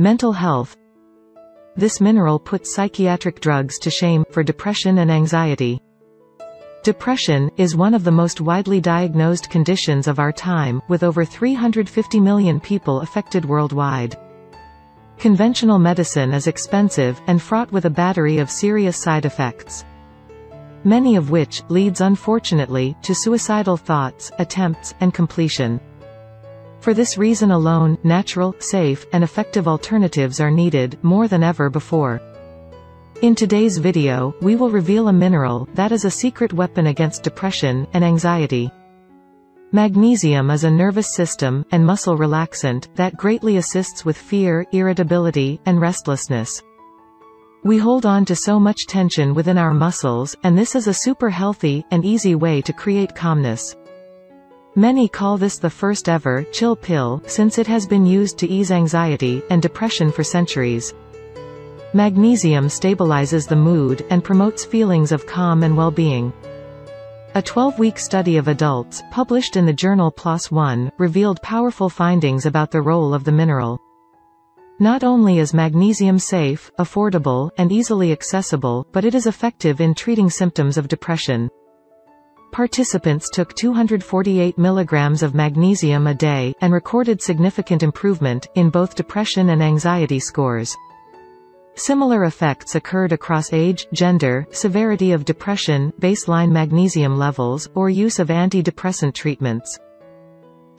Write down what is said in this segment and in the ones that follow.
Mental health. This mineral puts psychiatric drugs to shame for depression and anxiety. Depression is one of the most widely diagnosed conditions of our time, with over 350 million people affected worldwide. Conventional medicine is expensive, and fraught with a battery of serious side effects, many of which leads unfortunately to suicidal thoughts, attempts, and completion. For this reason alone, natural, safe, and effective alternatives are needed, more than ever before. In today's video, we will reveal a mineral that is a secret weapon against depression and anxiety. Magnesium is a nervous system and muscle relaxant that greatly assists with fear, irritability, and restlessness. We hold on to so much tension within our muscles, and this is a super healthy and easy way to create calmness. Many call this the first ever chill pill, since it has been used to ease anxiety and depression for centuries. Magnesium stabilizes the mood and promotes feelings of calm and well-being. A 12-week study of adults, published in the journal PLOS ONE, revealed powerful findings about the role of the mineral. Not only is magnesium safe, affordable, and easily accessible, but it is effective in treating symptoms of depression. Participants took 248 milligrams of magnesium a day, and recorded significant improvement in both depression and anxiety scores. Similar effects occurred across age, gender, severity of depression, baseline magnesium levels, or use of antidepressant treatments.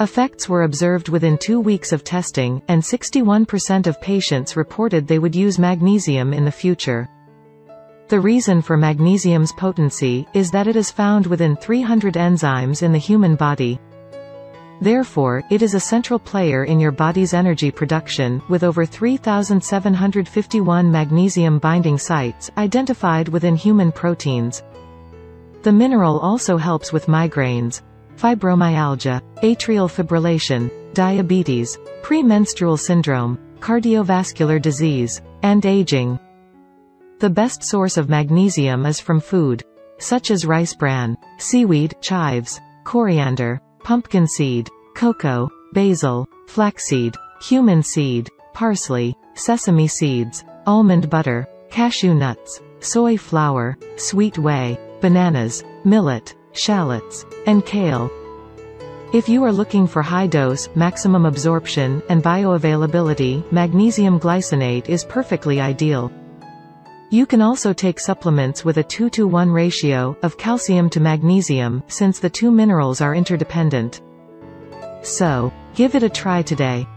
Effects were observed within 2 weeks of testing, and 61% of patients reported they would use magnesium in the future. The reason for magnesium's potency is that it is found within 300 enzymes in the human body. Therefore, it is a central player in your body's energy production, with over 3,751 magnesium binding sites identified within human proteins. The mineral also helps with migraines, fibromyalgia, atrial fibrillation, diabetes, premenstrual syndrome, cardiovascular disease, and aging. The best source of magnesium is from food, such as rice bran, seaweed, chives, coriander, pumpkin seed, cocoa, basil, flaxseed, cumin seed, parsley, sesame seeds, almond butter, cashew nuts, soy flour, sweet whey, bananas, millet, shallots, and kale. If you are looking for high dose, maximum absorption, and bioavailability, magnesium glycinate is perfectly ideal. You can also take supplements with a 2:1 ratio of calcium to magnesium, since the two minerals are interdependent. So, give it a try today.